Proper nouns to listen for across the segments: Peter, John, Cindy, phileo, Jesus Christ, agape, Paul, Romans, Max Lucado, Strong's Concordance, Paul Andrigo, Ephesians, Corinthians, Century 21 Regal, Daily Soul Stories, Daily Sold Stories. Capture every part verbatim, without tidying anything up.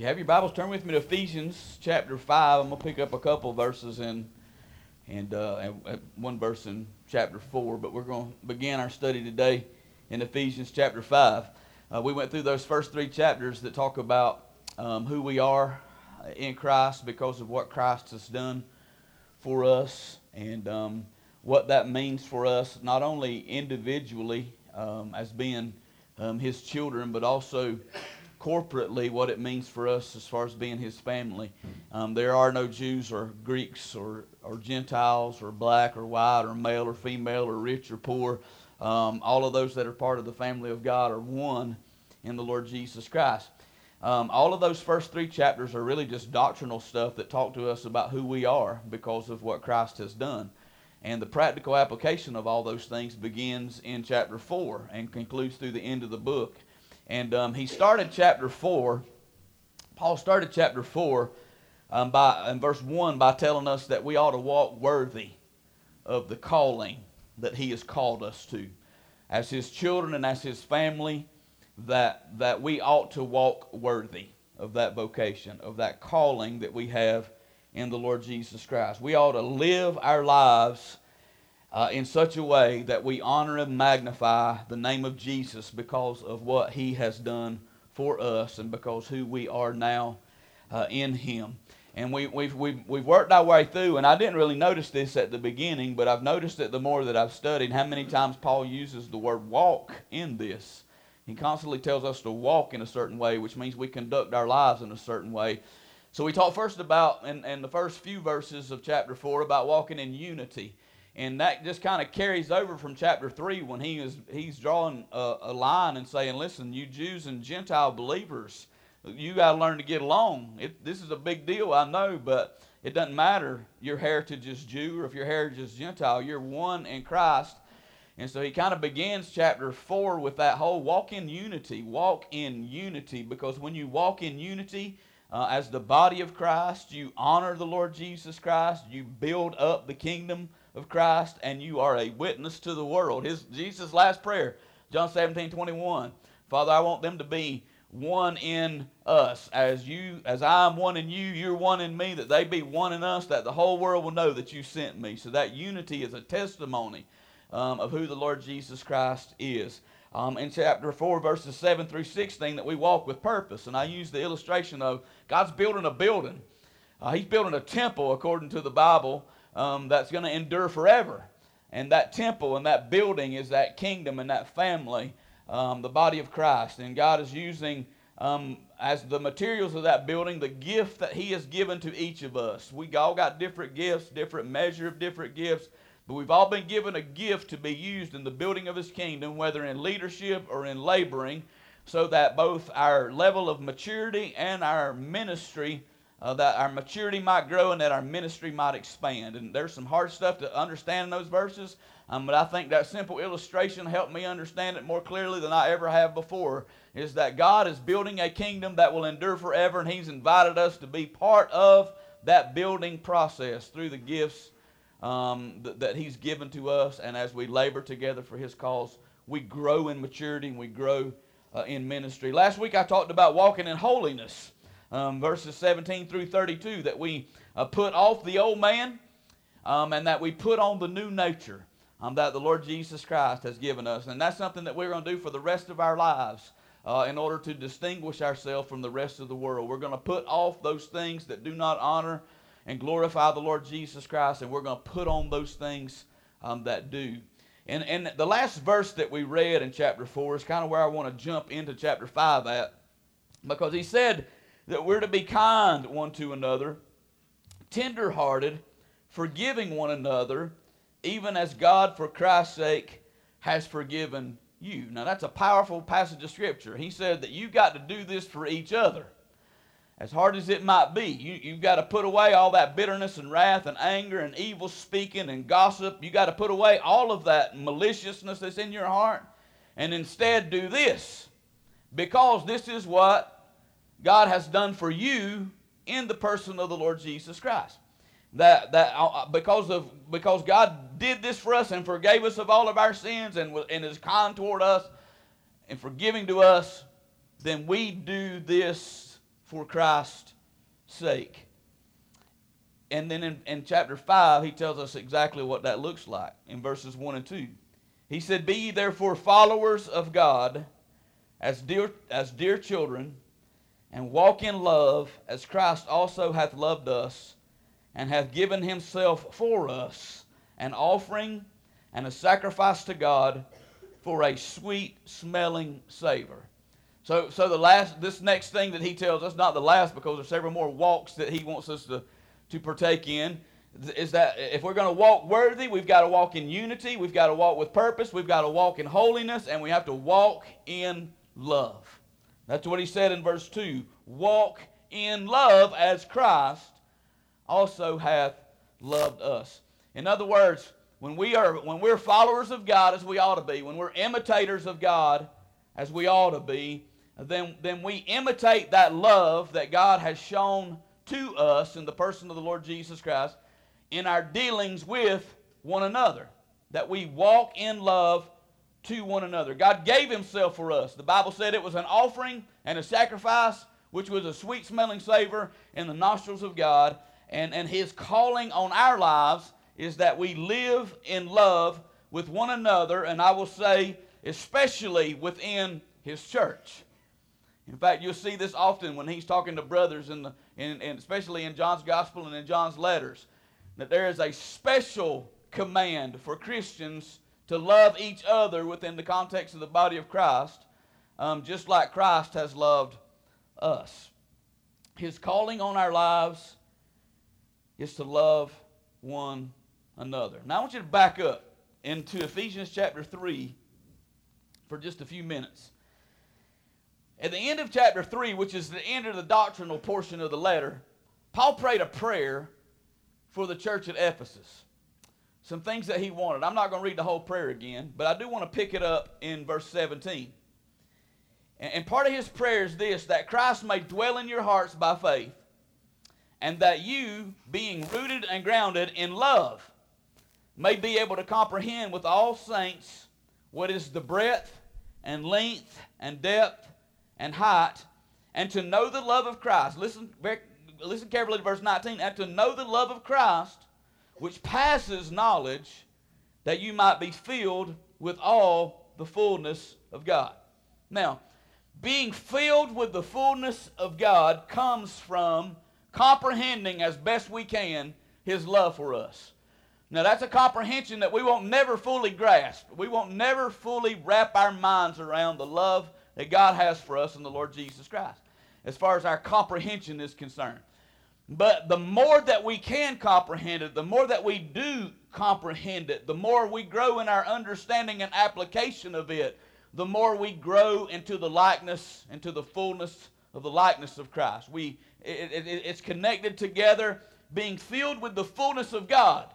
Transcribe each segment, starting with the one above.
If you have your Bibles, turn with me to Ephesians chapter five. I'm going to pick up a couple verses in, and, uh, and one verse in chapter four, but we're going to begin our study today in Ephesians chapter five. Uh, we went through those first three chapters that talk about um, who we are in Christ because of what Christ has done for us, and um, what that means for us, not only individually um, as being um, His children, but also corporately what it means for us as far as being His family. Um, there are no Jews or Greeks or, or Gentiles or black or white or male or female or rich or poor. Um, all of those that are part of the family of God are one in the Lord Jesus Christ. Um, all of those first three chapters are really just doctrinal stuff that talk to us about who we are because of what Christ has done. And the practical application of all those things begins in chapter four and concludes through the end of the book. And um, he started chapter four, Paul started chapter four um, by in verse one by telling us that we ought to walk worthy of the calling that He has called us to. As His children and as His family, that that we ought to walk worthy of that vocation, of that calling that we have in the Lord Jesus Christ. We ought to live our lives uh, in such a way that we honor and magnify the name of Jesus because of what He has done for us and because who we are now uh, in Him. And we, we've, we've, we've worked our way through, and I didn't really notice this at the beginning, but I've noticed it the more that I've studied, how many times Paul uses the word walk in this. He constantly tells us to walk in a certain way, which means we conduct our lives in a certain way. So we talked first about, in, in the first few verses of chapter four, about walking in unity. And that just kind of carries over from chapter three when he is he's drawing a, a line and saying, listen, you Jews and Gentile believers, you got to learn to get along. It, this is a big deal, I know, but it doesn't matter. Your heritage is Jew or if your heritage is Gentile. You're one in Christ. And so he kind of begins chapter four with that whole walk in unity. Walk in unity, because when you walk in unity uh, as the body of Christ, you honor the Lord Jesus Christ. You build up the kingdom of Christ, and you are a witness to the world. His Jesus' last prayer, John seventeen twenty-one, Father, I want them to be one in us, as you, as I am one in you, you're one in me, that they be one in us, that the whole world will know that you sent me. So that unity is a testimony um, of who the Lord Jesus Christ is. Um, in chapter four, verses seven through sixteen, that we walk with purpose. And I use the illustration of God's building a building. Uh, he's building a temple, according to the Bible, um, that's going to endure forever. And that temple and that building is that kingdom and that family, Um, the body of Christ. And God is using um, as the materials of that building the gift that He has given to each of us. We all got different gifts, different measure of different gifts, but we've all been given a gift to be used in the building of His kingdom, whether in leadership or in laboring, so that both our level of maturity and our ministry, uh, that our maturity might grow and that our ministry might expand. And there's some hard stuff to understand in those verses, Um, but I think that simple illustration helped me understand it more clearly than I ever have before, is that God is building a kingdom that will endure forever, and He's invited us to be part of that building process through the gifts um, th- that He's given to us. And as we labor together for His cause, we grow in maturity and we grow uh, in ministry. Last week I talked about walking in holiness, um, verses seventeen through thirty-two, that we uh, put off the old man um, and that we put on the new nature. Um, that the Lord Jesus Christ has given us. And that's something that we're going to do for the rest of our lives uh, in order to distinguish ourselves from the rest of the world. We're going to put off those things that do not honor and glorify the Lord Jesus Christ, and we're going to put on those things um, that do. And, and the last verse that we read in chapter four is kind of where I want to jump into chapter five at, because he said that we're to be kind one to another, tenderhearted, forgiving one another, even as God, for Christ's sake, has forgiven you. Now, that's a powerful passage of Scripture. He said that you've got to do this for each other, as hard as it might be. You, you've got to put away all that bitterness and wrath and anger and evil speaking and gossip. You've got to put away all of that maliciousness that's in your heart and instead do this, because this is what God has done for you in the person of the Lord Jesus Christ. That that because of because God did this for us and forgave us of all of our sins and and is kind toward us and forgiving to us, then we do this for Christ's sake. And then in, in chapter five, he tells us exactly what that looks like in verses one and two. He said, "Be ye therefore followers of God as dear, as dear children, and walk in love as Christ also hath loved us, and hath given himself for us, an offering and a sacrifice to God for a sweet-smelling savor." So, so the last, this next thing that he tells us, not the last, because there's several more walks that he wants us to, to partake in, is that if we're going to walk worthy, we've got to walk in unity, we've got to walk with purpose, we've got to walk in holiness, and we have to walk in love. That's what he said in verse two. Walk in love as Christ also hath loved us. In other words, when we are, when we're followers of God as we ought to be, when we're imitators of God as we ought to be, then, then we imitate that love that God has shown to us in the person of the Lord Jesus Christ in our dealings with one another, that we walk in love to one another. God gave himself for us. The Bible said it was an offering and a sacrifice, which was a sweet-smelling savor in the nostrils of God. And, and his calling on our lives is that we live in love with one another, and I will say especially within his church. In fact, you'll see this often when he's talking to brothers, in the, in, and especially in John's gospel and in John's letters, that there is a special command for Christians to love each other within the context of the body of Christ, um, just like Christ has loved us. His calling on our lives is to love one another. Now I want you to back up into Ephesians chapter three for just a few minutes. At the end of chapter three, which is the end of the doctrinal portion of the letter, Paul prayed a prayer for the church at Ephesus. Some things that he wanted. I'm not going to read the whole prayer again, but I do want to pick it up in verse seventeen. And part of his prayer is this, that Christ may dwell in your hearts by faith, and that you, being rooted and grounded in love, may be able to comprehend with all saints what is the breadth and length and depth and height, and to know the love of Christ. Listen, listen carefully to verse nineteen. And to know the love of Christ, which passes knowledge, that you might be filled with all the fullness of God. Now, being filled with the fullness of God comes from comprehending as best we can his love for us. Now that's a comprehension that we won't never fully grasp. We won't never fully wrap our minds around the love that God has for us in the Lord Jesus Christ, as far as our comprehension is concerned. But the more that we can comprehend it, the more that we do comprehend it, the more we grow in our understanding and application of it, the more we grow into the likeness, into the fullness of the likeness of Christ. We It, it, it's connected together. Being filled with the fullness of God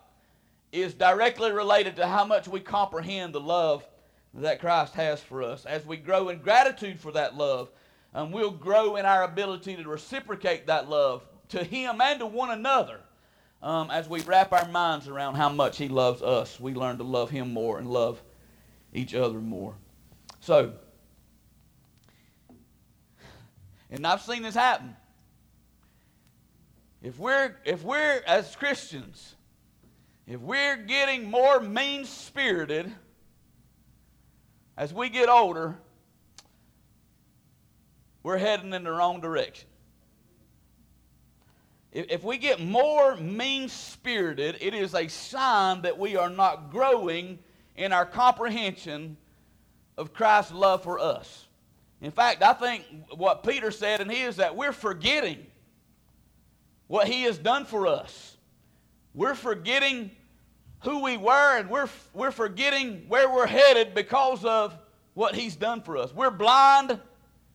is directly related to how much we comprehend the love that Christ has for us. As we grow in gratitude for that love, um, we'll grow in our ability to reciprocate that love to him and to one another. Um, as we wrap our minds around how much he loves us, we learn to love him more and love each other more. So, and I've seen this happen. If we're, if we're, as Christians, if we're getting more mean-spirited as we get older, we're heading in the wrong direction. If, if we get more mean-spirited, it is a sign that we are not growing in our comprehension of Christ's love for us. In fact, I think what Peter said in his, that we're forgetting what he has done for us. We're forgetting who we were, and we're we're forgetting where we're headed because of what he's done for us. We're blind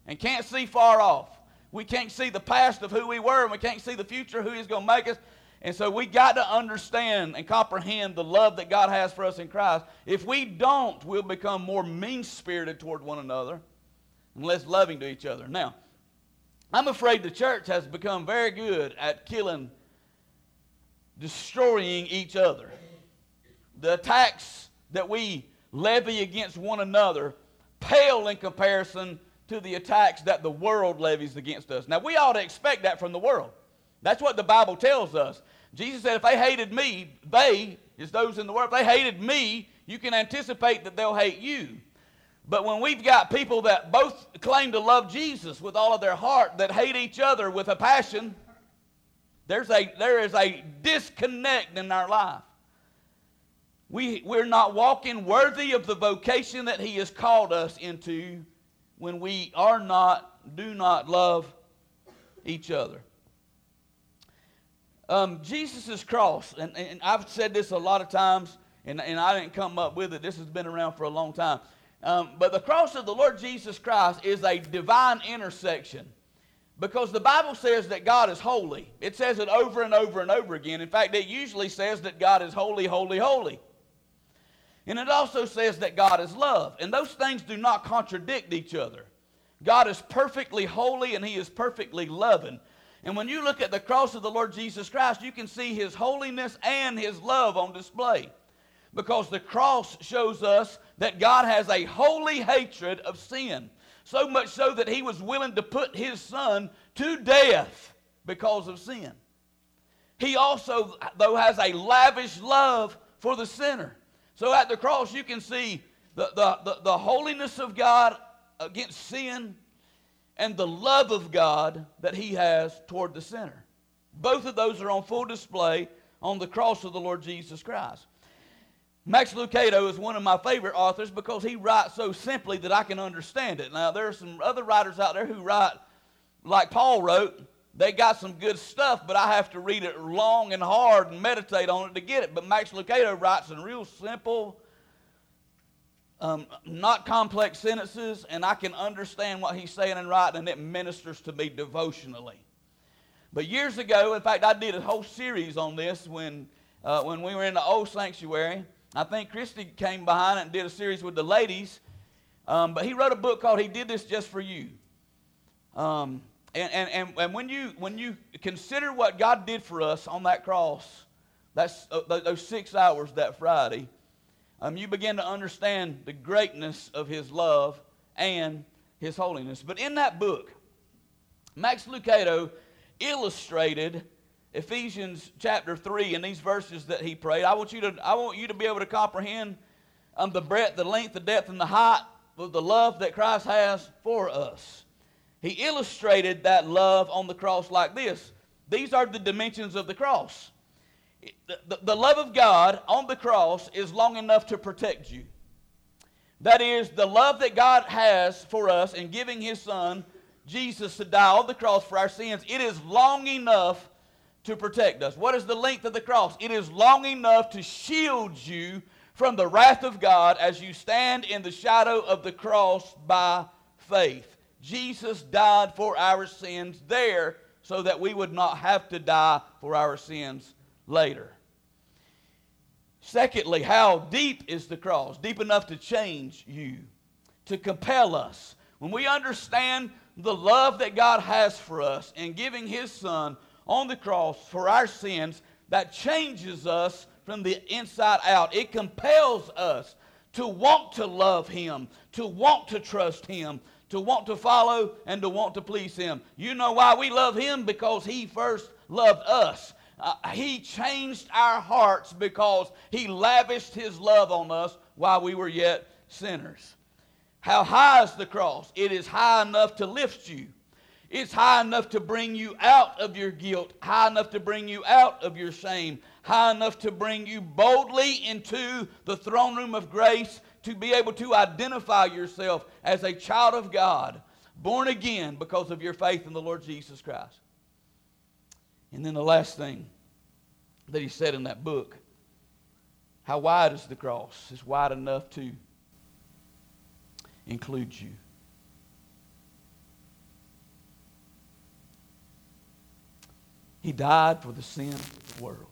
and can't see far off. We can't see the past of who we were, and we can't see the future, who he's going to make us. And so we got to understand and comprehend the love that God has for us in Christ. If we don't, we'll become more mean-spirited toward one another and less loving to each other. Now, I'm afraid the church has become very good at killing, destroying each other. The attacks that we levy against one another pale in comparison to the attacks that the world levies against us. Now, we ought to expect that from the world. That's what the Bible tells us. Jesus said, if they hated me, they, is those in the world, if they hated me, you can anticipate that they'll hate you. But when we've got people that both claim to love Jesus with all of their heart that hate each other with a passion, there's a, there is a disconnect in our life. We, we're not walking worthy of the vocation that He has called us into when we are not, do not love each other. Um, Jesus' cross, and, and I've said this a lot of times, and, and I didn't come up with it. This has been around for a long time. Um, but the cross of the Lord Jesus Christ is a divine intersection, because the Bible says that God is holy. It says it over and over and over again. In fact, it usually says that God is holy, holy, holy. And it also says that God is love. And those things do not contradict each other. God is perfectly holy and He is perfectly loving. And when you look at the cross of the Lord Jesus Christ, you can see His holiness and His love on display, because the cross shows us that God has a holy hatred of sin, so much so that He was willing to put His Son to death because of sin. He also, though, has a lavish love for the sinner. So at the cross you can see the, the, the, the holiness of God against sin and the love of God that He has toward the sinner. Both of those are on full display on the cross of the Lord Jesus Christ. Max Lucado is one of my favorite authors because he writes so simply that I can understand it. Now, there are some other writers out there who write like Paul wrote. They got some good stuff, but I have to read it long and hard and meditate on it to get it. But Max Lucado writes in real simple, um, not complex sentences, and I can understand what he's saying and writing, and it ministers to me devotionally. But years ago, in fact, I did a whole series on this when, uh, when we were in the old sanctuary. I think Christy came behind it and did a series with the ladies. Um, but he wrote a book called He Did This Just For You. Um, and and, and, and when, you, when you consider what God did for us on that cross, that's uh, those six hours that Friday, um, you begin to understand the greatness of His love and His holiness. But in that book, Max Lucado illustrated Ephesians chapter three and these verses that he prayed. I want you to, I want you to be able to comprehend um, the breadth, the length, the depth, and the height of the love that Christ has for us. He illustrated that love on the cross like this. These are the dimensions of the cross. The, the, the love of God on the cross is long enough to protect you. That is, the love that God has for us in giving His Son, Jesus, to die on the cross for our sins, it is long enough to protect us. What is the length of the cross? It is long enough to shield you from the wrath of God as you stand in the shadow of the cross by faith. Jesus died for our sins there so that we would not have to die for our sins later. Secondly, how deep is the cross? Deep enough to change you, to compel us. When we understand the love that God has for us in giving His Son on the cross for our sins, that changes us from the inside out. It compels us to want to love Him, to want to trust Him, to want to follow, and to want to please Him. You know why we love Him? Because He first loved us. Uh, he changed our hearts because He lavished His love on us while we were yet sinners. How high is the cross? It is high enough to lift you. It's high enough to bring you out of your guilt, high enough to bring you out of your shame, high enough to bring you boldly into the throne room of grace to be able to identify yourself as a child of God, born again because of your faith in the Lord Jesus Christ. And then the last thing that he said in that book, how wide is the cross? It's wide enough to include you. He died for the sin of the world.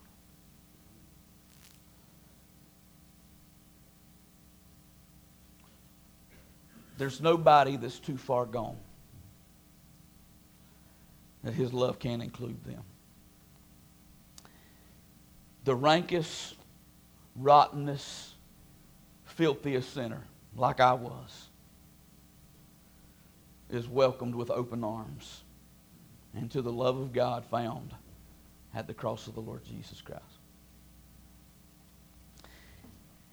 There's nobody that's too far gone that His love can't include them. The rankest, rottenest, filthiest sinner, like I was, is welcomed with open arms and to the love of God found at the cross of the Lord Jesus Christ.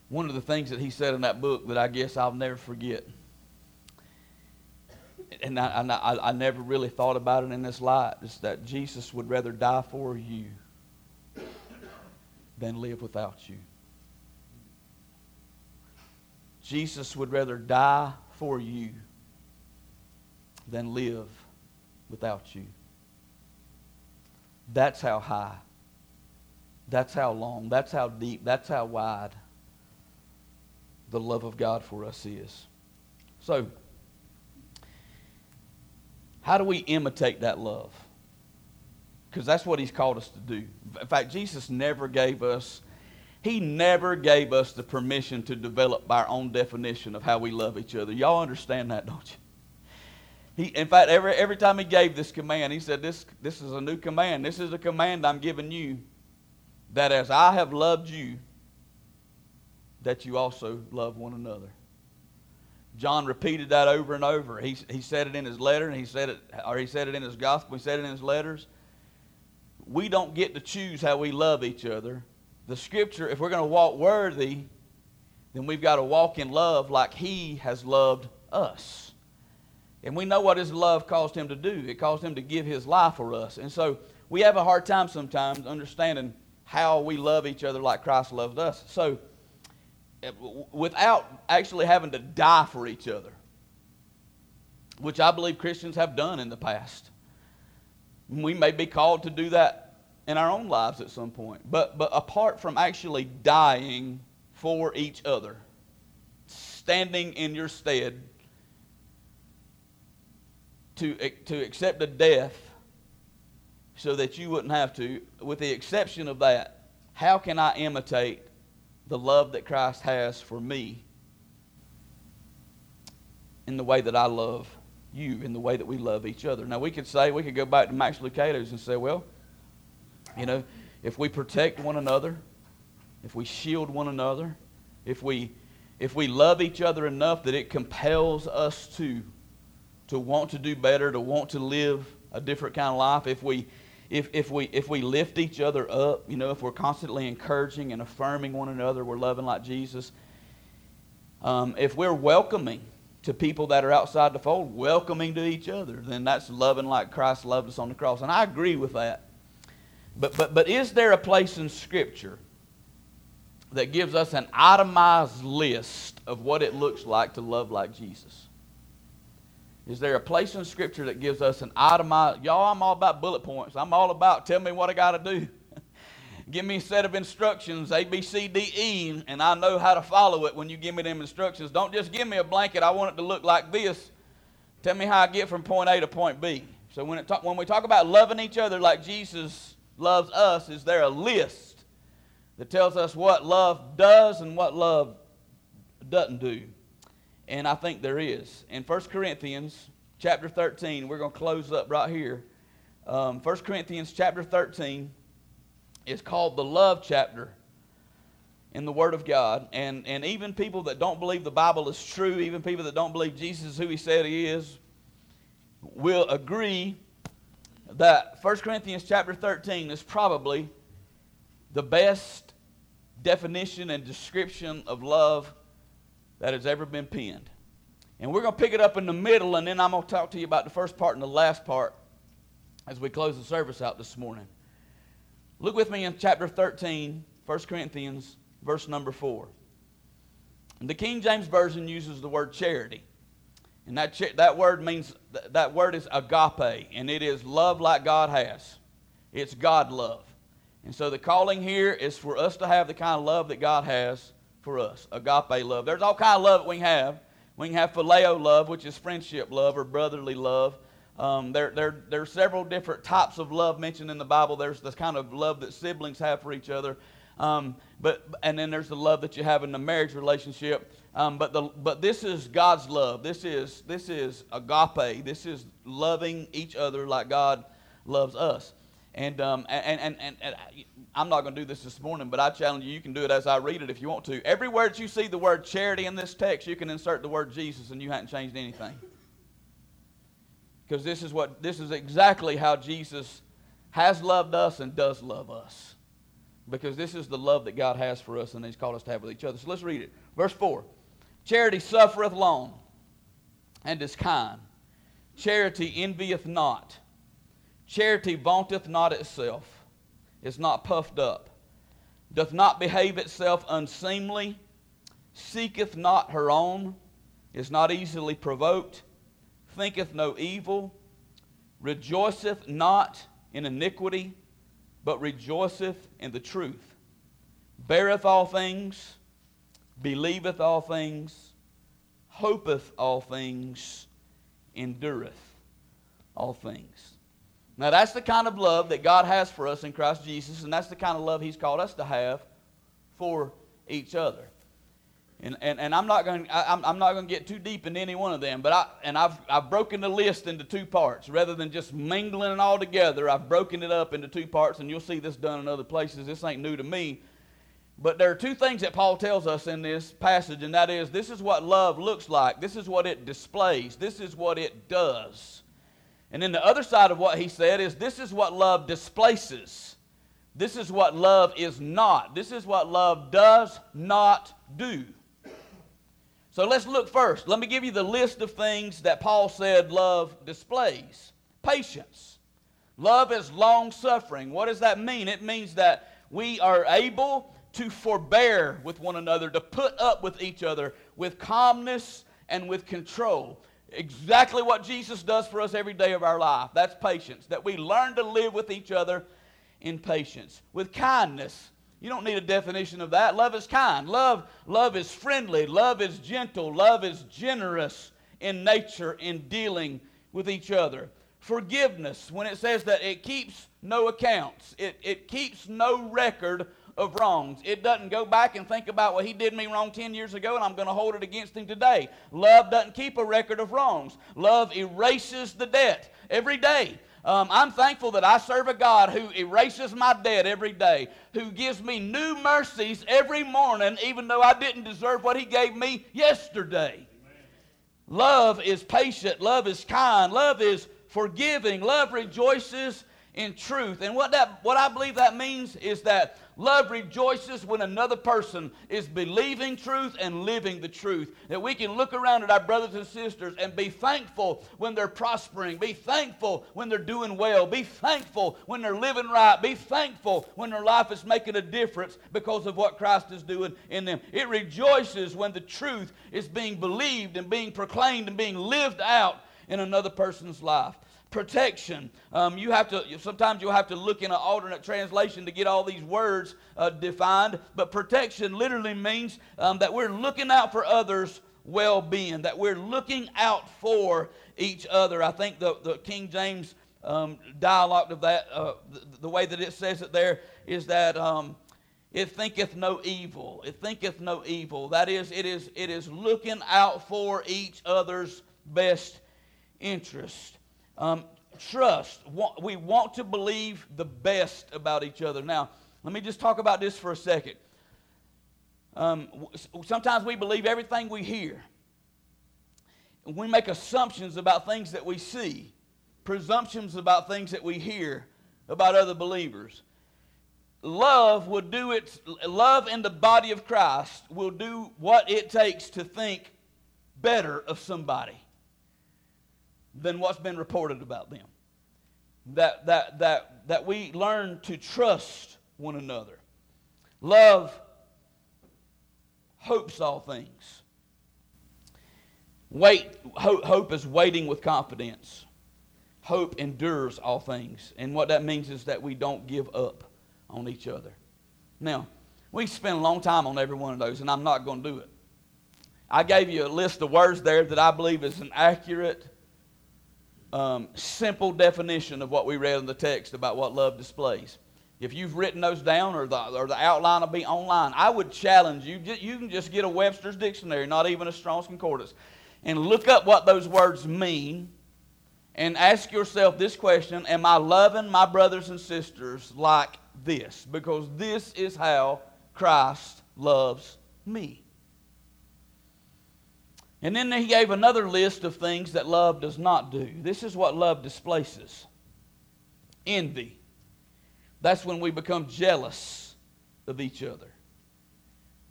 One of the things that he said in that book that I guess I'll never forget, and I, and I, I never really thought about it in this light, is that Jesus would rather die for you than live without you. Jesus would rather die for you than live without you. That's how high. That's how long. That's how deep. That's how wide the love of God for us is. So, how do we imitate that love? Because that's what he's called us to do. In fact, Jesus never gave us, he never gave us the permission to develop our own definition of how we love each other. Y'all understand that, don't you? He, in fact, every every time he gave this command, he said, this, this is a new command. This is a command I'm giving you, that as I have loved you, that you also love one another. John repeated that over and over. He, he said it in his letter, and he said it, or he said it in his gospel, he said it in his letters. We don't get to choose how we love each other. The scripture, if we're going to walk worthy, then we've got to walk in love like he has loved us. And we know what his love caused him to do. It caused him to give his life for us. And so we have a hard time sometimes understanding how we love each other like Christ loved us. So without actually having to die for each other, which I believe Christians have done in the past. We may be called to do that in our own lives at some point. But, but apart from actually dying for each other, standing in your stead, to to accept a death so that you wouldn't have to, with the exception of that, how can I imitate the love that Christ has for me in the way that I love you, in the way that we love each other? Now, we could say, we could go back to Max Lucado's and say, well, you know, if we protect one another, if we shield one another, if we if we love each other enough that it compels us to to want to do better, to want to live a different kind of life, if we if if we if we lift each other up, you know, if we're constantly encouraging and affirming one another, we're loving like Jesus. Um, if we're welcoming to people that are outside the fold, welcoming to each other, then that's loving like Christ loved us on the cross. And I agree with that. But but but is there a place in Scripture that gives us an itemized list of what it looks like to love like Jesus? Is there a place in Scripture that gives us an itemized? Y'all, I'm all about bullet points. I'm all about tell me what I got to do. Give me a set of instructions, A, B, C, D, E, and I know how to follow it when you give me them instructions. Don't just give me a blanket. I want it to look like this. Tell me how I get from point A to point B. So when, it talk, when we talk about loving each other like Jesus loves us, is there a list that tells us what love does and what love doesn't do? And I think there is. In First Corinthians chapter thirteen, we're going to close up right here. Um, First Corinthians chapter thirteen is called the love chapter in the Word of God. And, and even people that don't believe the Bible is true, even people that don't believe Jesus is who he said he is, will agree that First Corinthians chapter thirteen is probably the best definition and description of love that has ever been penned. And we're going to pick it up in the middle, and then I'm going to talk to you about the first part and the last part as we close the service out this morning. Look with me in chapter thirteen, First Corinthians, verse number four. And the King James Version uses the word charity. And that cha- that word means, th- that word is agape, and it is love like God has. It's God love. And so the calling here is for us to have the kind of love that God has for us, agape love. There's all kind of love that we can have. We can have phileo love, which is friendship love or brotherly love. Um, there, there, there are several different types of love mentioned in the Bible. There's this kind of love that siblings have for each other, um, but and then there's the love that you have in the marriage relationship. Um, but the but this is God's love. This is this is agape. This is loving each other like God loves us. And um and and and, and I'm not going to do this this morning, but I challenge you, you can do it as I read it if you want to. Everywhere that you see the word charity in this text, you can insert the word Jesus and you haven't changed anything. Because this is what this is exactly how Jesus has loved us and does love us. Because this is the love that God has for us and He's called us to have with each other. So let's read it. Verse four. Charity suffereth long and is kind. Charity envieth not. Charity vaunteth not itself, is not puffed up, doth not behave itself unseemly, seeketh not her own, is not easily provoked, thinketh no evil, rejoiceth not in iniquity, but rejoiceth in the truth, beareth all things, believeth all things, hopeth all things, endureth all things. Now that's the kind of love that God has for us in Christ Jesus, and that's the kind of love He's called us to have for each other. And and, and I'm not going I'm I'm not going to get too deep into any one of them, but I and I've I've broken the list into two parts rather than just mingling it all together. I've broken it up into two parts, and you'll see this done in other places. This ain't new to me. But there are two things that Paul tells us in this passage, and that is this is what love looks like. This is what it displays. This is what it does. And then the other side of what he said is this is what love displaces. This is what love is not. This is what love does not do. So let's look first. Let me give you the list of things that Paul said love displays. Patience. Love is long-suffering. What does that mean? It means that we are able to forbear with one another, to put up with each other with calmness and with control. Exactly what Jesus does for us every day of our life. That's patience. That we learn to live with each other in patience. With kindness. You don't need a definition of that. Love is kind. Love, love is friendly. Love is gentle. Love is generous in nature in dealing with each other. Forgiveness. When it says that it keeps no accounts. It, it keeps no record of wrongs. It doesn't go back and think about, well, he did me wrong ten years ago and I'm going to hold it against him today. Love doesn't keep a record of wrongs. Love erases the debt every day. Um, I'm thankful that I serve a God who erases my debt every day, who gives me new mercies every morning even though I didn't deserve what he gave me yesterday. Amen. Love is patient. Love is kind. Love is forgiving. Love rejoices in truth. And what that, what I believe that means is that love rejoices when another person is believing truth and living the truth. That we can look around at our brothers and sisters and be thankful when they're prospering. Be thankful when they're doing well. Be thankful when they're living right. Be thankful when their life is making a difference because of what Christ is doing in them. It rejoices when the truth is being believed and being proclaimed and being lived out in another person's life. Protection. Um, you have to. Sometimes you'll have to look in an alternate translation to get all these words uh, defined. But protection literally means um, that we're looking out for others' well-being. That we're looking out for each other. I think the, the King James um, dialogue of that, uh, the, the way that it says it there, is that um, it thinketh no evil. It thinketh no evil. That is, it is, it is looking out for each other's best interest. Um, trust. We want to believe the best about each other. Now, let me just talk about this for a second. Um, sometimes we believe everything we hear. We make assumptions about things that we see, presumptions about things that we hear about other believers. Love will do its, love in the body of Christ will do what it takes to think better of somebody than what's been reported about them. That that that that we learn to trust one another. Love hopes all things. Wait, hope, hope is waiting with confidence. Hope endures all things, and what that means is that we don't give up on each other. Now, we spend a long time on every one of those, and I'm not going to do it. I gave you a list of words there that I believe is an accurate. Um, simple definition of what we read in the text about what love displays. If you've written those down or the, or the outline will be online, I would challenge you. You can just get a Webster's Dictionary, not even a Strong's Concordance, and look up what those words mean and ask yourself this question, am I loving my brothers and sisters like this? Because this is how Christ loves me. And then he gave another list of things that love does not do. This is what love displaces. Envy. That's when we become jealous of each other.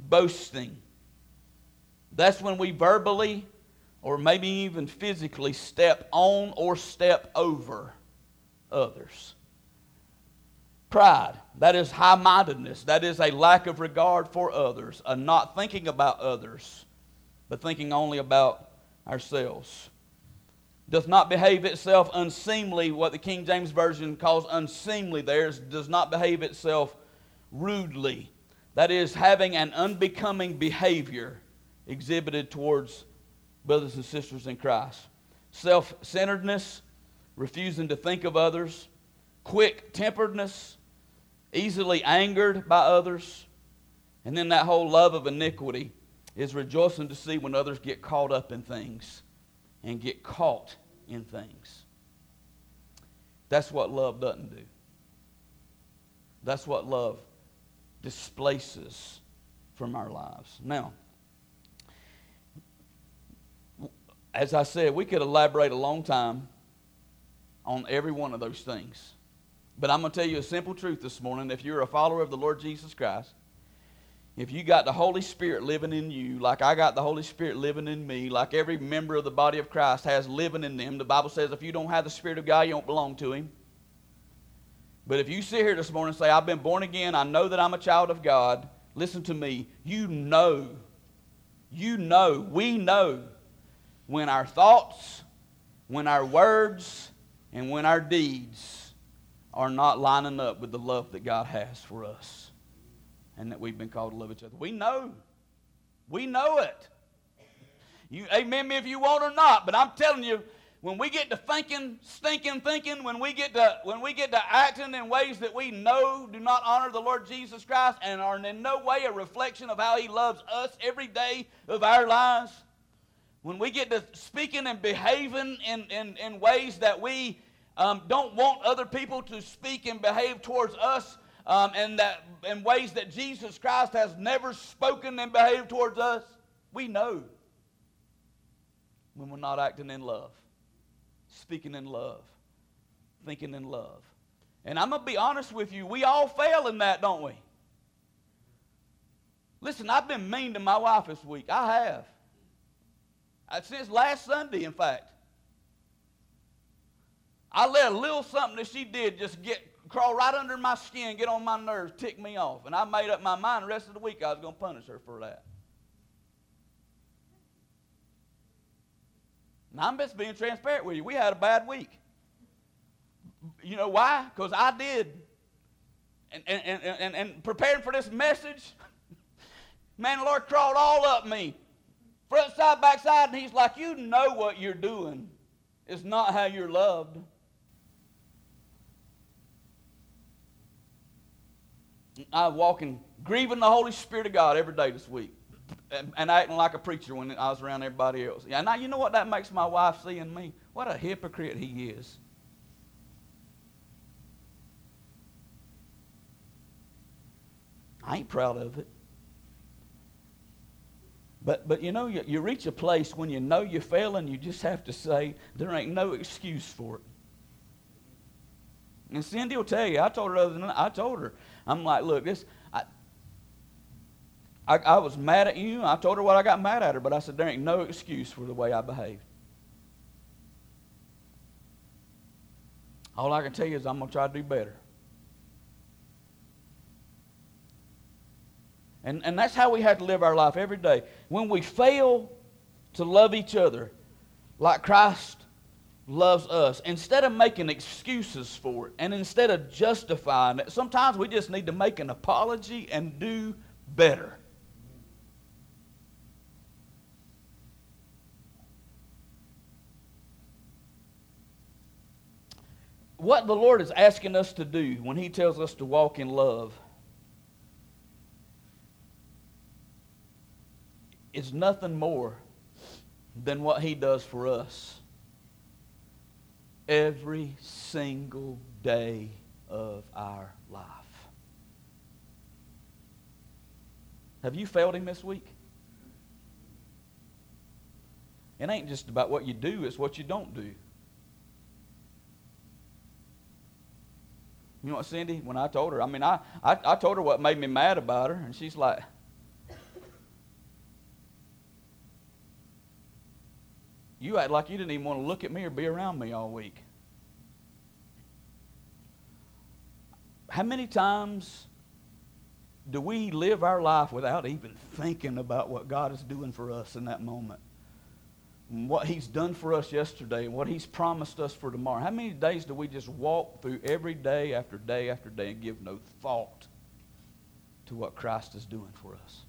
Boasting. That's when we verbally or maybe even physically step on or step over others. Pride. That is high-mindedness. That is a lack of regard for others. A not thinking about others, but thinking only about ourselves. Does not behave itself unseemly. What the King James Version calls unseemly there is does not behave itself rudely. That is having an unbecoming behavior exhibited towards brothers and sisters in Christ. Self-centeredness, refusing to think of others, quick-temperedness, easily angered by others, and then that whole love of iniquity is rejoicing to see when others get caught up in things and get caught in things. That's what love doesn't do. That's what love displaces from our lives. Now, as I said, we could elaborate a long time on every one of those things. But I'm going to tell you a simple truth this morning. If you're a follower of the Lord Jesus Christ, if you got the Holy Spirit living in you, like I got the Holy Spirit living in me, like every member of the body of Christ has living in them, the Bible says if you don't have the Spirit of God, you don't belong to Him. But if you sit here this morning and say, I've been born again, I know that I'm a child of God, listen to me, you know, you know, we know, when our thoughts, when our words, and when our deeds are not lining up with the love that God has for us and that we've been called to love each other. We know. We know it. You amen me if you want or not, but I'm telling you, when we get to thinking, stinking thinking, when we get to when we get to acting in ways that we know do not honor the Lord Jesus Christ and are in no way a reflection of how He loves us every day of our lives, when we get to speaking and behaving in, in, in ways that we um, don't want other people to speak and behave towards us um, and that in ways that Jesus Christ has never spoken and behaved towards us, we know when we're not acting in love, speaking in love, thinking in love. And I'm going to be honest with you, we all fail in that, don't we? Listen, I've been mean to my wife this week. I have. Since last Sunday, in fact. I let a little something that she did just get crawl right under my skin, get on my nerves, tick me off. And I made up my mind the rest of the week I was going to punish her for that. And I'm just being transparent with you. We had a bad week. You know why? Because I did. And, and, and, and, and preparing for this message, man, the Lord crawled all up me. Front side, back side, and He's like, you know what you're doing is not how you're loved. I'm walking, grieving the Holy Spirit of God every day this week, and, and acting like a preacher when I was around everybody else. And now you know what that makes my wife see in me? What a hypocrite he is. I ain't proud of it. But but you know, you, you reach a place when you know you're failing, you just have to say, there ain't no excuse for it. And Cindy will tell you, I told her other than that, I told her, I'm like, look, this, I, I I was mad at you. I told her what I got mad at her, but I said, there ain't no excuse for the way I behaved. All I can tell you is I'm going to try to do better. And, and that's how we have to live our life every day. When we fail to love each other like Christ loves us, instead of making excuses for it and instead of justifying it, sometimes we just need to make an apology and do better. What the Lord is asking us to do when He tells us to walk in love is nothing more than what He does for us every single day of our life. Have you failed Him this week? It ain't just about what you do, it's what you don't do. You know what, Cindy, when I told her, I mean, I, I, I told her what made me mad about her, and she's like, you act like you didn't even want to look at me or be around me all week. How many times do we live our life without even thinking about what God is doing for us in that moment? And what He's done for us yesterday and what He's promised us for tomorrow. How many days do we just walk through every day after day after day and give no thought to what Christ is doing for us?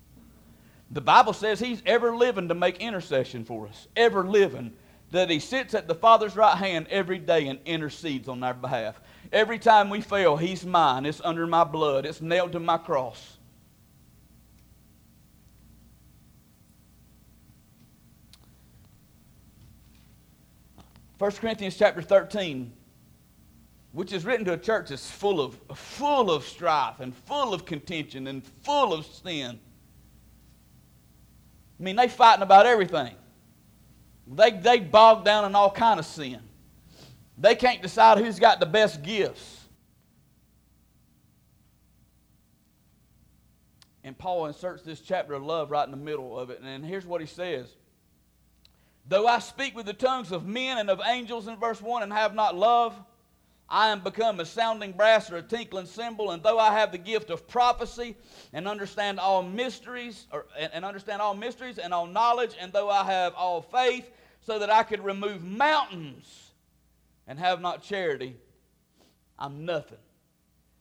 The Bible says He's ever living to make intercession for us, ever living, that He sits at the Father's right hand every day and intercedes on our behalf. Every time we fail, He's mine. It's under my blood. It's nailed to my cross. First Corinthians chapter thirteen, which is written to a church that's full of, full of strife and full of contention and full of sin. I mean, they fighting about everything. They, they bogged down in all kind of sin. They can't decide who's got the best gifts. And Paul inserts this chapter of love right in the middle of it. And here's what he says. Though I speak with the tongues of men and of angels in verse one and have not love, I am become a sounding brass or a tinkling cymbal. And though I have the gift of prophecy and understand all mysteries, or, and understand all mysteries and all knowledge, and though I have all faith, so that I could remove mountains and have not charity, I'm nothing.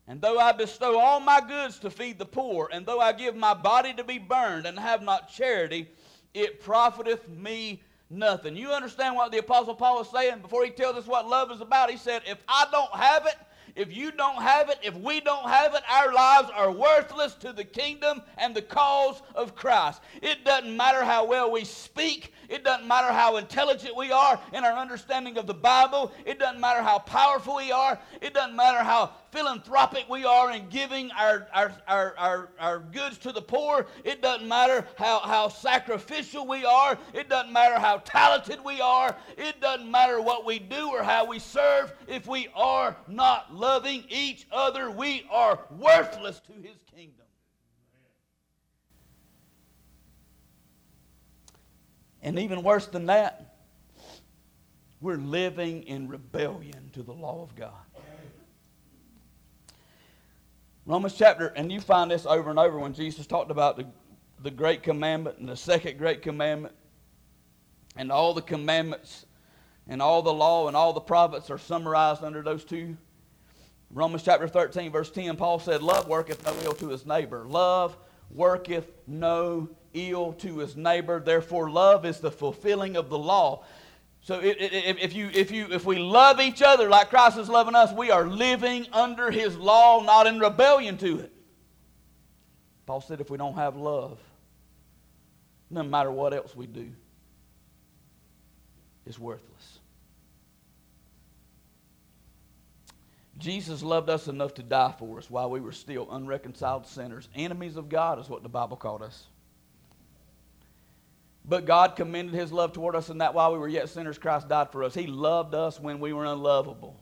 And though I bestow all my goods to feed the poor, and though I give my body to be burned and have not charity, it profiteth me nothing. You understand what the Apostle Paul is saying? Before he tells us what love is about, he said, if I don't have it, if you don't have it, if we don't have it, our lives are worthless to the kingdom and the cause of Christ. It doesn't matter how well we speak. It doesn't matter how intelligent we are in our understanding of the Bible. It doesn't matter how powerful we are. It doesn't matter how philanthropic we are in giving our, our, our, our, our goods to the poor. It doesn't matter how, how sacrificial we are. It doesn't matter how talented we are. It doesn't matter what we do or how we serve. If we are not loving each other, we are worthless to His kingdom. And even worse than that, we're living in rebellion to the law of God. Romans chapter, and you find this over and over when Jesus talked about the, the great commandment and the second great commandment, and all the commandments and all the law and all the prophets are summarized under those two. Romans chapter thirteen, verse ten, Paul said, love worketh no ill to his neighbor. Love worketh no ill to his neighbor. Therefore, love is the fulfilling of the law. So it, it, if you if you if we love each other like Christ is loving us, we are living under His law, not in rebellion to it. Paul said, if we don't have love, no matter what else we do, it's worthless. Jesus loved us enough to die for us while we were still unreconciled sinners. Enemies of God is what the Bible called us. But God commended His love toward us in that while we were yet sinners, Christ died for us. He loved us when we were unlovable.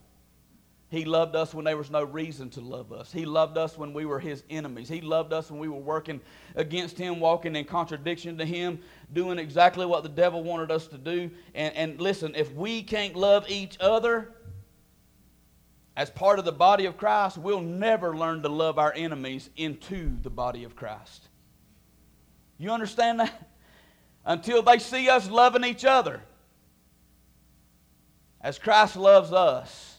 He loved us when there was no reason to love us. He loved us when we were His enemies. He loved us when we were working against Him, walking in contradiction to Him, doing exactly what the devil wanted us to do. And, and listen, if we can't love each other as part of the body of Christ, we'll never learn to love our enemies into the body of Christ. You understand that? Until they see us loving each other as Christ loves us,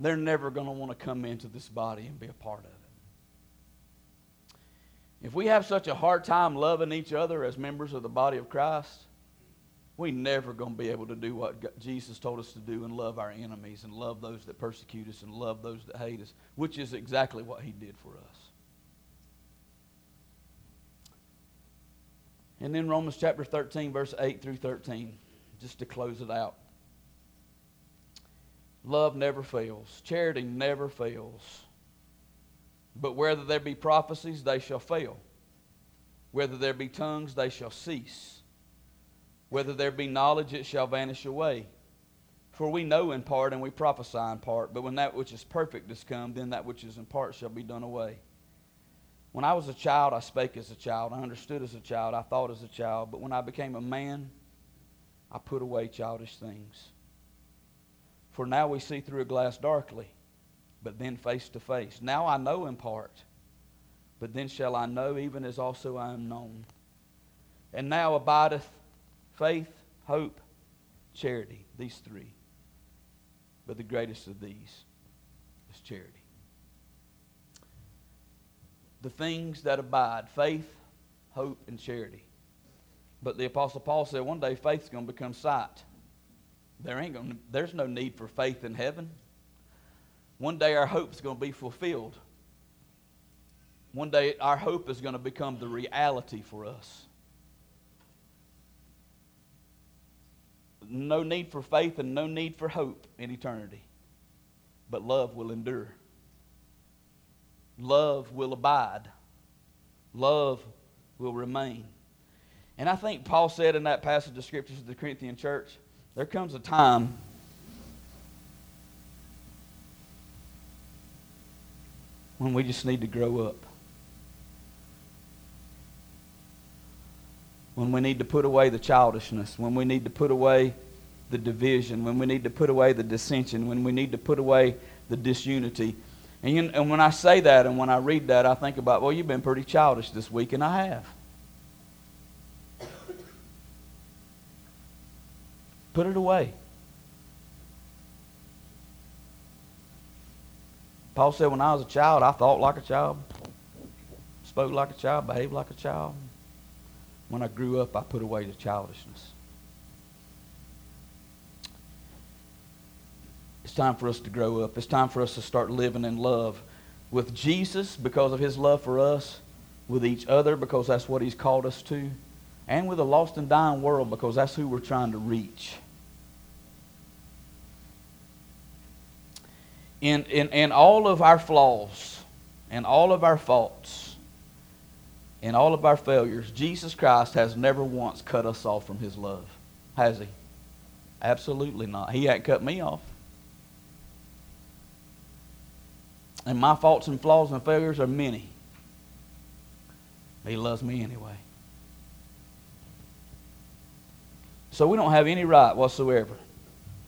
they're never going to want to come into this body and be a part of it. If we have such a hard time loving each other as members of the body of Christ, we're never going to be able to do what Jesus told us to do and love our enemies and love those that persecute us and love those that hate us, which is exactly what He did for us. And then Romans chapter thirteen, verse eight through thirteen, just to close it out. Love never fails. Charity never fails. But whether there be prophecies, they shall fail. Whether there be tongues, they shall cease. Whether there be knowledge, it shall vanish away. For we know in part, and we prophesy in part. But when that which is perfect is come, then that which is in part shall be done away. When I was a child, I spake as a child. I understood as a child. I thought as a child. But when I became a man, I put away childish things. For now we see through a glass darkly, but then face to face. Now I know in part, but then shall I know even as also I am known. And now abideth faith, hope, charity, these three. But the greatest of these is charity. The things that abide, faith, hope, and charity. But the Apostle Paul said one day faith's going to become sight. There ain't gonna, there's no need for faith in heaven. One day our hope's going to be fulfilled. One day our hope is going to become the reality for us. No need for faith and no need for hope in eternity. But love will endure. Love will abide. Love will remain. And I think Paul said in that passage of Scripture to the Corinthian church, there comes a time when we just need to grow up. When we need to put away the childishness. When we need to put away the division. When we need to put away the dissension. When we need to put away the disunity. And, you, and when I say that and when I read that, I think about, well, you've been pretty childish this week, and I have. Put it away. Paul said, when I was a child, I thought like a child, spoke like a child, behaved like a child. When I grew up, I put away the childishness. It's time for us to grow up. It's time for us to start living in love with Jesus because of his love for us, with each other because that's what he's called us to, and with a lost and dying world because that's who we're trying to reach. In, in, in all of our flaws, in all of our faults, in all of our failures, Jesus Christ has never once cut us off from his love. Has he? Absolutely not. He hadn't cut me off. And my faults and flaws and failures are many. He loves me anyway. So we don't have any right whatsoever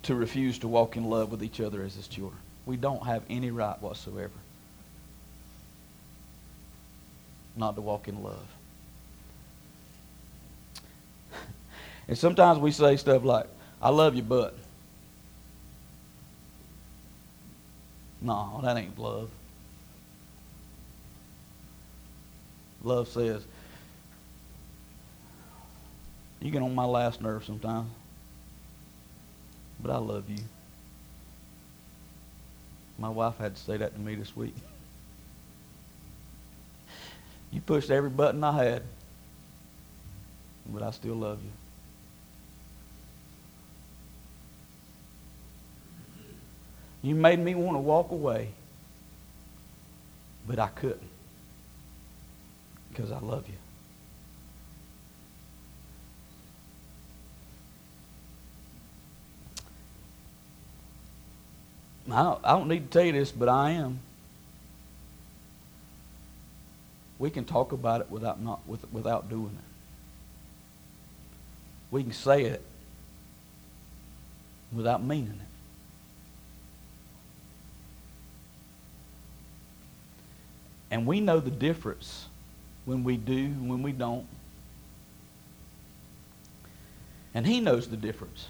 to refuse to walk in love with each other as his children. We don't have any right whatsoever not to walk in love. And sometimes we say stuff like, I love you, but... No, that ain't love. Love says, you get on my last nerve sometimes, but I love you. My wife had to say that to me this week. You pushed every button I had, but I still love you. You made me want to walk away, but I couldn't because I love you. I don't need to tell you this, but I am. We can talk about it without not without doing it. We can say it without meaning it. And we know the difference when we do and when we don't. And he knows the difference.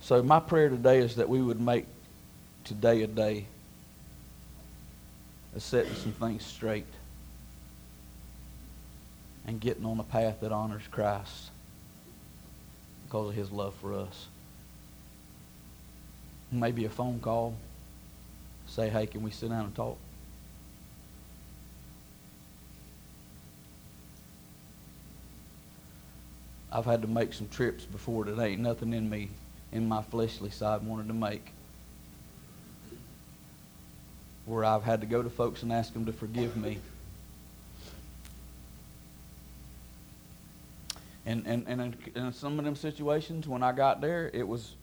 So my prayer today is that we would make today a day of setting some things straight and getting on a path that honors Christ because of his love for us. Maybe a phone call. Say, hey, can we sit down and talk? I've had to make some trips before today. Nothing in me, in my fleshly side, wanted to make. Where I've had to go to folks and ask them to forgive me And and, and in, in some of them situations, when I got there, it was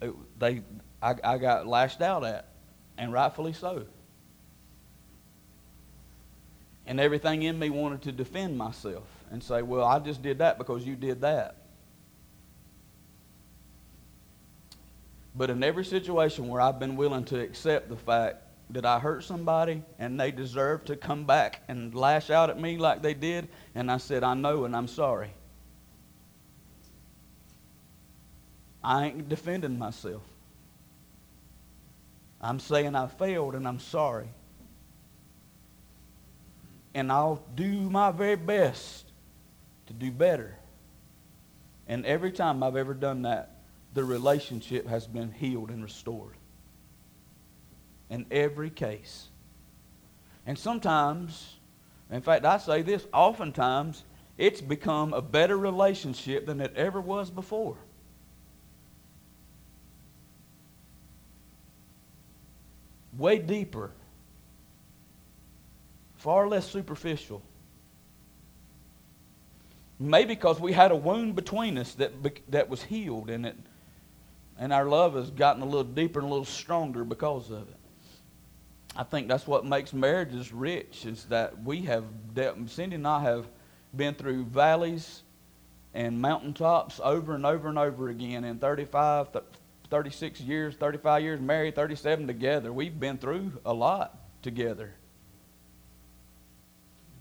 it, they I, I got lashed out at, and rightfully so. And everything in me wanted to defend myself and say, well, I just did that because you did that. But in every situation where I've been willing to accept the fact that I hurt somebody and they deserve to come back and lash out at me like they did, and I said, I know and I'm sorry. I ain't defending myself. I'm saying I failed and I'm sorry. And I'll do my very best to do better. And every time I've ever done that, the relationship has been healed and restored. In every case. And sometimes, in fact, I say this, oftentimes, it's become a better relationship than it ever was before. Way deeper. Far less superficial. Maybe because we had a wound between us that that was healed, and it, and our love has gotten a little deeper and a little stronger because of it. I think that's what makes marriages rich, is that we have dealt, Cindy and I have been through valleys and mountaintops over and over and over again in thirty-five, thirty-six years, thirty-five years married, thirty-seven together. We've been through a lot together.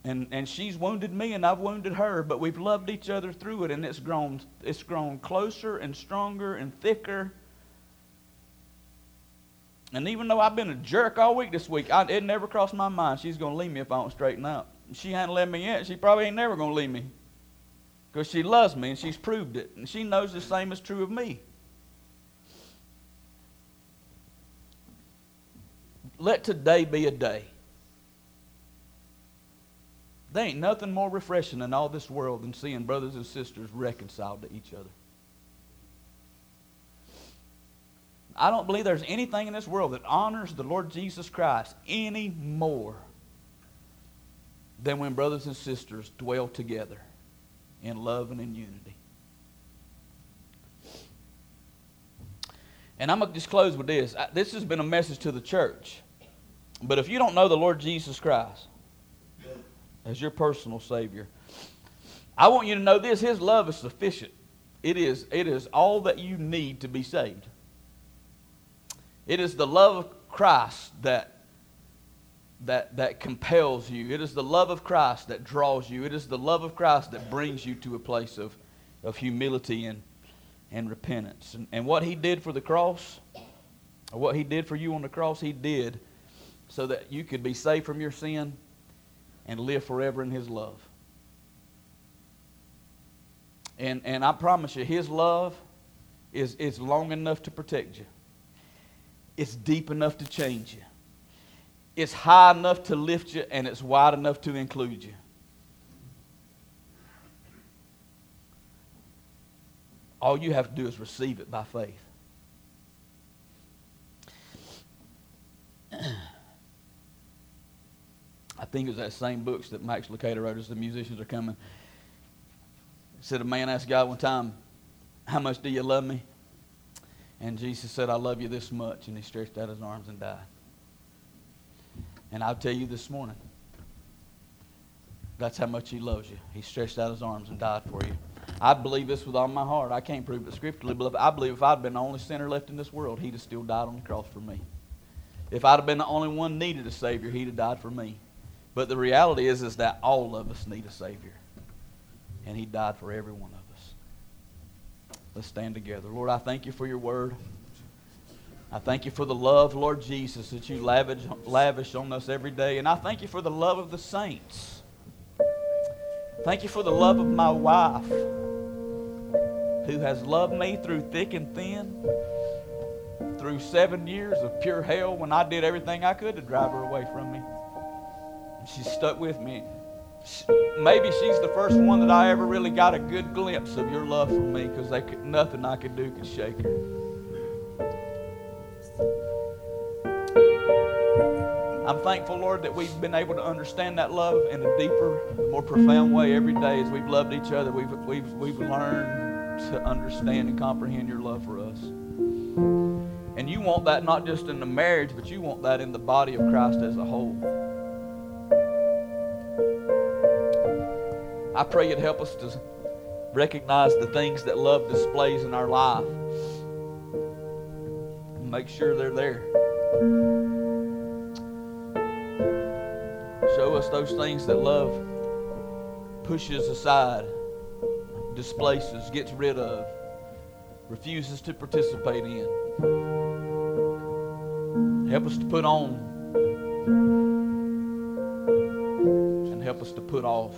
And and she's wounded me and I've wounded her, but we've loved each other through it, and it's grown it's grown closer and stronger and thicker. And even though I've been a jerk all week this week, I, it never crossed my mind she's going to leave me if I don't straighten out. She hadn't left me yet. She probably ain't never going to leave me, because she loves me and she's proved it. And she knows the same is true of me. Let today be a day. There ain't nothing more refreshing in all this world than seeing brothers and sisters reconciled to each other. I don't believe there's anything in this world that honors the Lord Jesus Christ any more than when brothers and sisters dwell together in love and in unity. And I'm going to just close with this. This has been a message to the church. But if you don't know the Lord Jesus Christ as your personal Savior, I want you to know this. His love is sufficient. It is, it is all that you need to be saved. It is the love of Christ that, that, that compels you. It is the love of Christ that draws you. It is the love of Christ that brings you to a place of, of humility and, and repentance. And, and what He did for the cross, or what He did for you on the cross, He did so that you could be saved from your sin and live forever in His love. And and I promise you, His love is, is long enough to protect you. It's deep enough to change you. It's high enough to lift you, and it's wide enough to include you. All you have to do is receive it by faith. I think it was that same books that Max Lucado wrote as the musicians are coming. It said a man asked God one time, how much do you love me? And Jesus said, I love you this much. And he stretched out his arms and died. And I'll tell you this morning, that's how much He loves you. He stretched out His arms and died for you. I believe this with all my heart. I can't prove it scripturally, but I believe if I'd been the only sinner left in this world, He'd have still died on the cross for me. If I'd have been the only one needed a Savior, He'd have died for me. But the reality is, is that all of us need a Savior. And He died for every one of us. Let's stand together. Lord, I thank You for Your word. I thank You for the love, Lord Jesus, that You lavish, lavish on us every day. And I thank You for the love of the saints. Thank You for the love of my wife, who has loved me through thick and thin, through seven years of pure hell when I did everything I could to drive her away from me. She stuck with me. Maybe she's the first one that I ever really got a good glimpse of Your love for me, because they could, nothing I could do could shake her. I'm thankful, Lord, that we've been able to understand that love in a deeper, more profound way every day. As we've loved each other, we've we've we've learned to understand and comprehend your love for us. And you want that not just in the marriage, but you want that in the body of Christ as a whole. I pray you'd help us to recognize the things that love displays in our life. Make sure they're there. Show us those things that love pushes aside, displaces, gets rid of, refuses to participate in. Help us to put on, and help us to put off.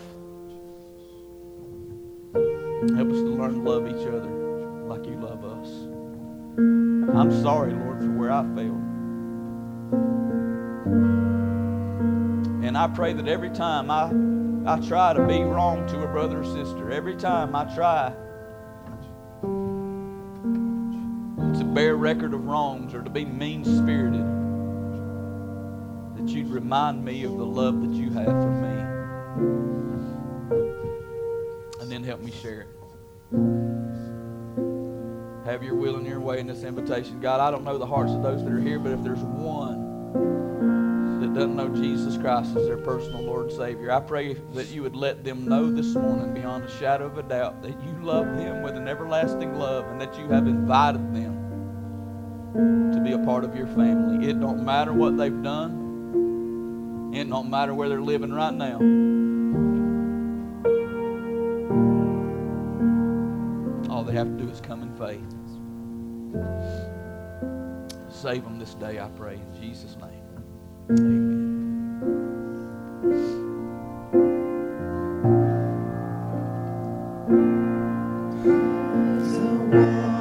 Help us to learn to love each other like you love us. I'm sorry, Lord, for where I failed. And I pray that every time I, I try to be wrong to a brother or sister, every time I try to bear record of wrongs or to be mean-spirited, that you'd remind me of the love that you have for me. And then help me share it. Have your will and your way in this invitation. God, I don't know the hearts of those that are here, but if there's one that doesn't know Jesus Christ as their personal Lord and Savior, I pray that you would let them know this morning beyond a shadow of a doubt that you love them with an everlasting love and that you have invited them to be a part of your family. It don't matter what they've done. It don't matter where they're living right now. All they have to do is come in faith. Save them this day, I pray, in Jesus' name. Amen.